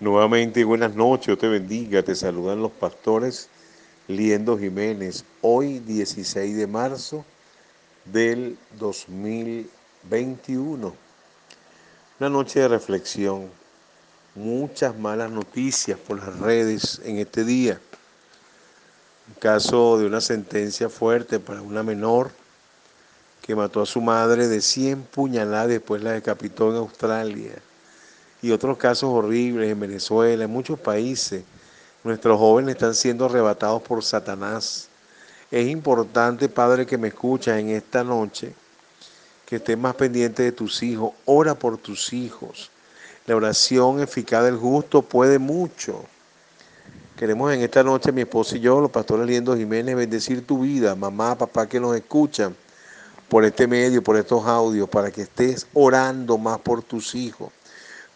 Nuevamente, buenas noches, Dios te bendiga, te saludan los pastores Liendo Jiménez, hoy 16 de marzo del 2021. Una noche de reflexión, muchas malas noticias por las redes en este día. Un caso de una sentencia fuerte para una menor que mató a su madre de 100 puñaladas, después la decapitó en Australia. Y otros casos horribles en Venezuela, en muchos países. Nuestros jóvenes están siendo arrebatados por Satanás. Es importante, Padre, que me escuchas en esta noche, que estés más pendiente de tus hijos. Ora por tus hijos. La oración eficaz del justo puede mucho. Queremos en esta noche, mi esposo y yo, los pastores Liendo Jiménez, bendecir tu vida, mamá, papá, que nos escuchan por este medio, por estos audios, para que estés orando más por tus hijos.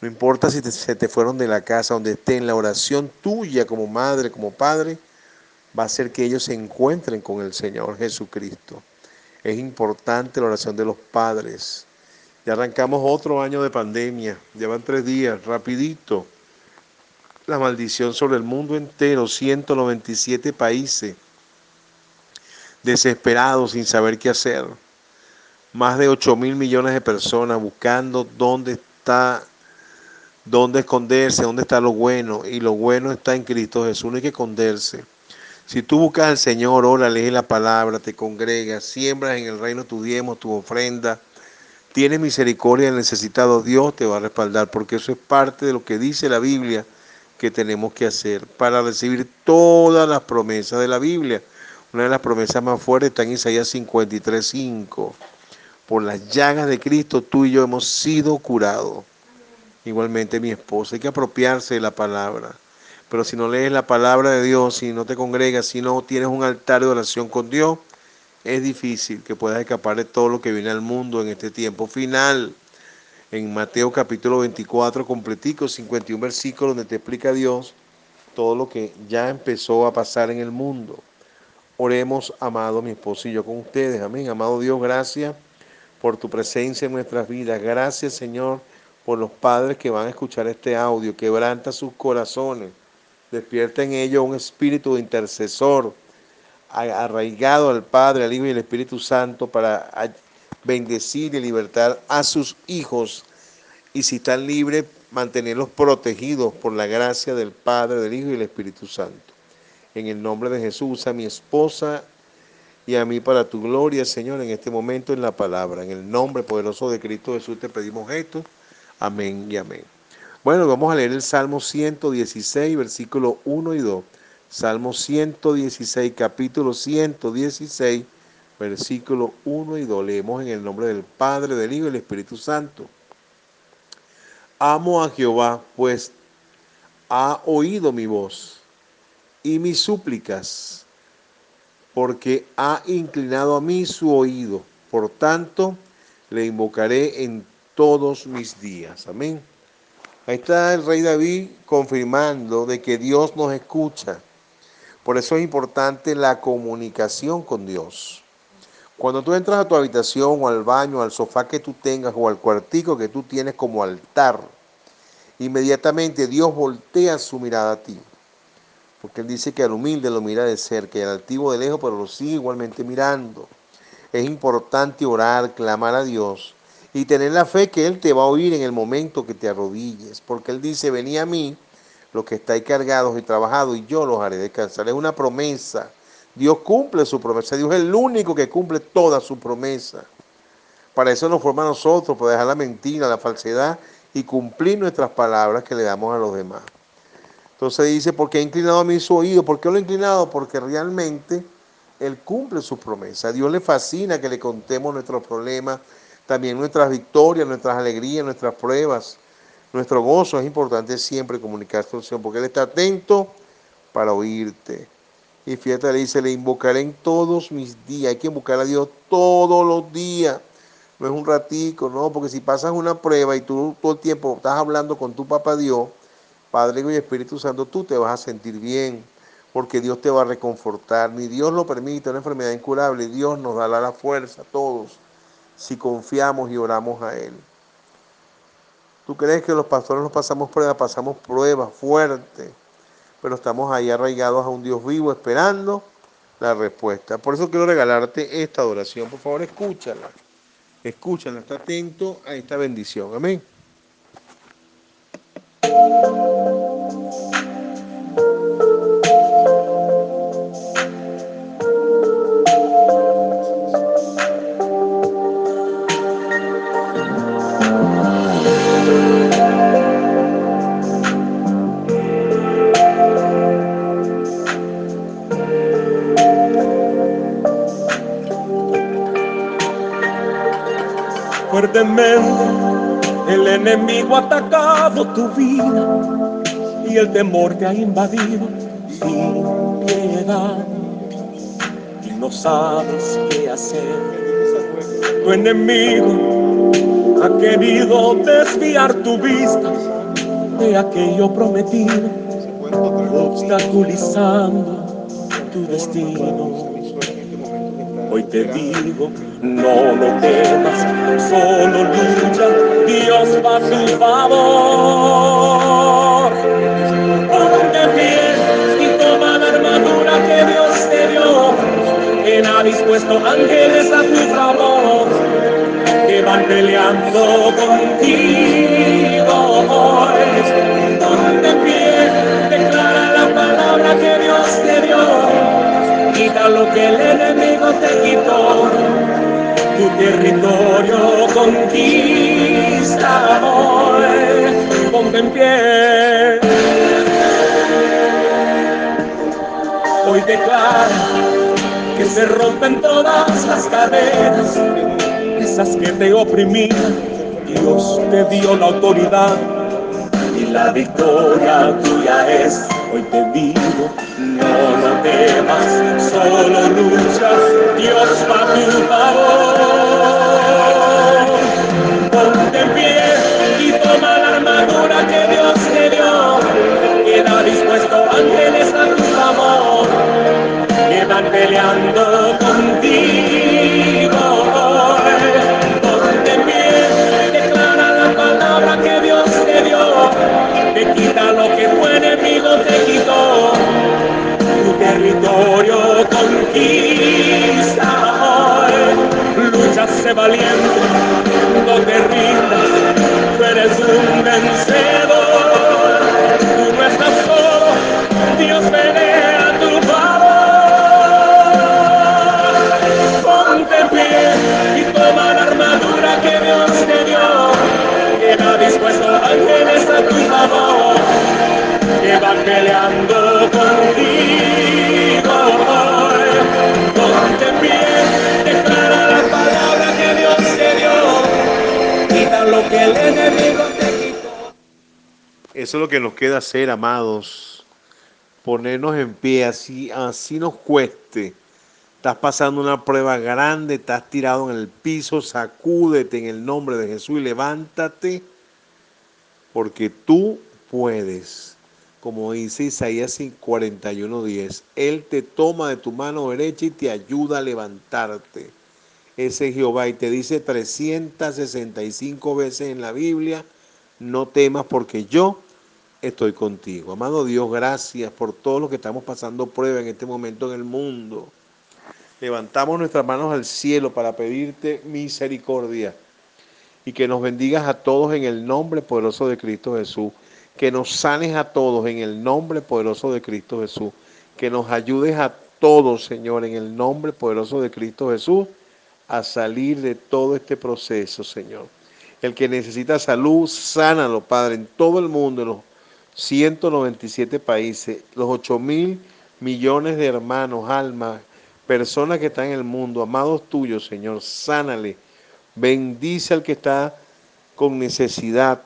No importa si se te fueron de la casa, donde estén, la oración tuya como madre, como padre, va a hacer que ellos se encuentren con el Señor Jesucristo. Es importante la oración de los padres. Ya arrancamos otro año de pandemia, ya van 3 días, rapidito. La maldición sobre el mundo entero, 197 países, desesperados, sin saber qué hacer. Más de 8.000 millones de personas buscando dónde esconderse, dónde está lo bueno, y lo bueno está en Cristo Jesús, no hay que esconderse. Si tú buscas al Señor, ora, lees la palabra, te congregas, siembras en el reino tu diezmo, tu ofrenda, tienes misericordia del necesitado, Dios te va a respaldar, porque eso es parte de lo que dice la Biblia que tenemos que hacer para recibir todas las promesas de la Biblia. Una de las promesas más fuertes está en Isaías 53:5. Por las llagas de Cristo tú y yo hemos sido curados. Igualmente mi esposa, hay que apropiarse de la palabra, pero si no lees la palabra de Dios, si no te congregas, si no tienes un altar de oración con Dios, es difícil que puedas escapar de todo lo que viene al mundo en este tiempo final. En Mateo capítulo 24, completico, 51 versículos, donde te explica Dios todo lo que ya empezó a pasar en el mundo. Oremos, amado mi esposo y yo, con ustedes. Amén. Amado Dios, gracias por tu presencia en nuestras vidas. Gracias, Señor, por los padres que van a escuchar este audio. Quebranta sus corazones, despierta en ellos un espíritu de intercesor, arraigado al Padre, al Hijo y al Espíritu Santo, para bendecir y libertar a sus hijos, y si están libres, mantenerlos protegidos por la gracia del Padre, del Hijo y del Espíritu Santo. En el nombre de Jesús, a mi esposa y a mí, para tu gloria, Señor, en este momento, en la palabra, en el nombre poderoso de Cristo Jesús, te pedimos esto. Amén y amén. Bueno, vamos a leer el Salmo 116, versículos 1 y 2. Salmo 116, capítulo 116, versículos 1 y 2. Leemos en el nombre del Padre, del Hijo y del Espíritu Santo. Amo a Jehová, pues ha oído mi voz y mis súplicas, porque ha inclinado a mí su oído. Por tanto, le invocaré en todos mis días. Amén. Ahí está el rey David confirmando de que Dios nos escucha. Por eso es importante la comunicación con Dios. Cuando tú entras a tu habitación o al baño, al sofá que tú tengas o al cuartico que tú tienes como altar, inmediatamente Dios voltea su mirada a ti. Porque Él dice que al humilde lo mira de cerca y al altivo de lejos, pero lo sigue igualmente mirando. Es importante orar, clamar a Dios y tener la fe que Él te va a oír en el momento que te arrodilles. Porque Él dice, venid a mí, los que estáis cargados y trabajados, y yo los haré descansar. Es una promesa. Dios cumple su promesa. Dios es el único que cumple toda su promesa. Para eso nos forma a nosotros, para dejar la mentira, la falsedad, y cumplir nuestras palabras que le damos a los demás. Entonces dice, porque ha inclinado a mí su oído. ¿Por qué lo ha inclinado? Porque realmente Él cumple su promesa. A Dios le fascina que le contemos nuestros problemas, también nuestras victorias, nuestras alegrías, nuestras pruebas, nuestro gozo. Es importante siempre comunicar su oración, porque Él está atento para oírte. Y fíjate, le dice, le invocaré en todos mis días. Hay que invocar a Dios todos los días. No es un ratico, no, porque si pasas una prueba y tú todo el tiempo estás hablando con tu papá Dios, Padre, Hijo y Espíritu Santo, tú te vas a sentir bien, porque Dios te va a reconfortar. Ni Dios lo permite, una enfermedad incurable. Dios nos dará la fuerza a todos, si confiamos y oramos a Él. ¿Tú crees que los pastores nos pasamos pruebas? Pasamos pruebas fuertes, pero estamos ahí arraigados a un Dios vivo esperando la respuesta. Por eso quiero regalarte esta adoración. Por favor, escúchala. Escúchala, está atento a esta bendición. Amén. El enemigo ha atacado tu vida y el temor te ha invadido sin piedad y no sabes qué hacer. Tu enemigo ha querido desviar tu vista de aquello prometido, obstaculizando tu destino. Hoy te digo, no lo temas, solo lucha, Dios va a tu favor. Ponte fiel y toma la armadura que Dios te dio. Él ha dispuesto ángeles a tu favor, que van peleando contigo hoy. Ponte fiel, declara la palabra que Dios te dio. Quita lo que el enemigo te quitó, tu territorio conquista hoy. Ponte en pie. Hoy declara que se rompen todas las cadenas, esas que te oprimían. Dios te dio la autoridad y la victoria tuya es. Hoy te digo, no temas, solo luchas, Dios va a tu favor. Ponte en pie y toma la armadura que Dios te dio. Queda dispuesto, ángeles a tu favor, que van peleando contigo hoy. Ponte en pie, declara la palabra que Dios te dio. Te quita lo que tu enemigo te quitó. Territorio conquista hoy. Lucha, sé valiente, no te rindas, tú eres un vencedor. Tú no estás solo, Dios pelea a tu favor. Ponte en pie y toma la armadura que Dios te dio. Queda dispuesto, ángeles a tu favor, que van peleando contigo hoy. Ponte en pie, declara la palabra que Dios te dio. Quita lo que el enemigo te quitó. Eso es lo que nos queda hacer, amados. Ponernos en pie, así nos cueste. Estás pasando una prueba grande, estás tirado en el piso, sacúdete en el nombre de Jesús y levántate, porque tú puedes. Como dice Isaías 41:10, Él te toma de tu mano derecha y te ayuda a levantarte. Ese es Jehová, y te dice 365 veces en la Biblia, no temas porque yo estoy contigo. Amado Dios, gracias por todo lo que estamos pasando prueba en este momento en el mundo. Levantamos nuestras manos al cielo para pedirte misericordia y que nos bendigas a todos en el nombre poderoso de Cristo Jesús. Que nos sanes a todos en el nombre poderoso de Cristo Jesús. Que nos ayudes a todos, Señor, en el nombre poderoso de Cristo Jesús, a salir de todo este proceso, Señor. El que necesita salud, sánalo, Padre, en todo el mundo, en los 197 países, los 8.000 millones de hermanos, almas, personas que están en el mundo, amados tuyos, Señor, sánale. Bendice al que está con necesidad.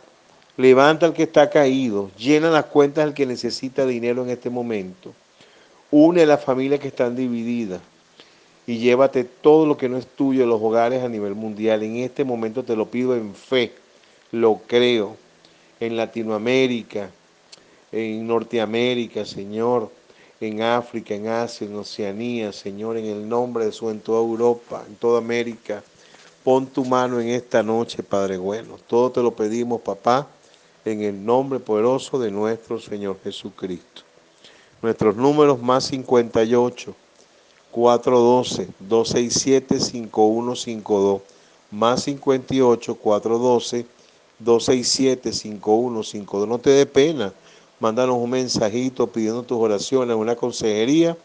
Levanta al que está caído, llena las cuentas al que necesita dinero en este momento. Une a las familias que están divididas y llévate todo lo que no es tuyo de los hogares a nivel mundial. En este momento te lo pido en fe, lo creo, en Latinoamérica, en Norteamérica, Señor, en África, en Asia, en Oceanía, Señor, en el nombre de Jesús, en toda Europa, en toda América. Pon tu mano en esta noche, Padre bueno. Todo te lo pedimos, papá. en el nombre poderoso de nuestro Señor Jesucristo. Nuestros números más 58, 412, 267, 5152, más 58, 412, 267, 5152. No te dé pena, mándanos un mensajito pidiendo tus oraciones, una consejería,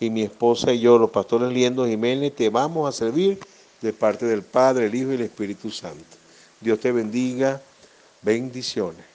y mi esposa y yo, los pastores Liendo Jiménez, te vamos a servir de parte del Padre, el Hijo y el Espíritu Santo. Dios te bendiga. Bendiciones.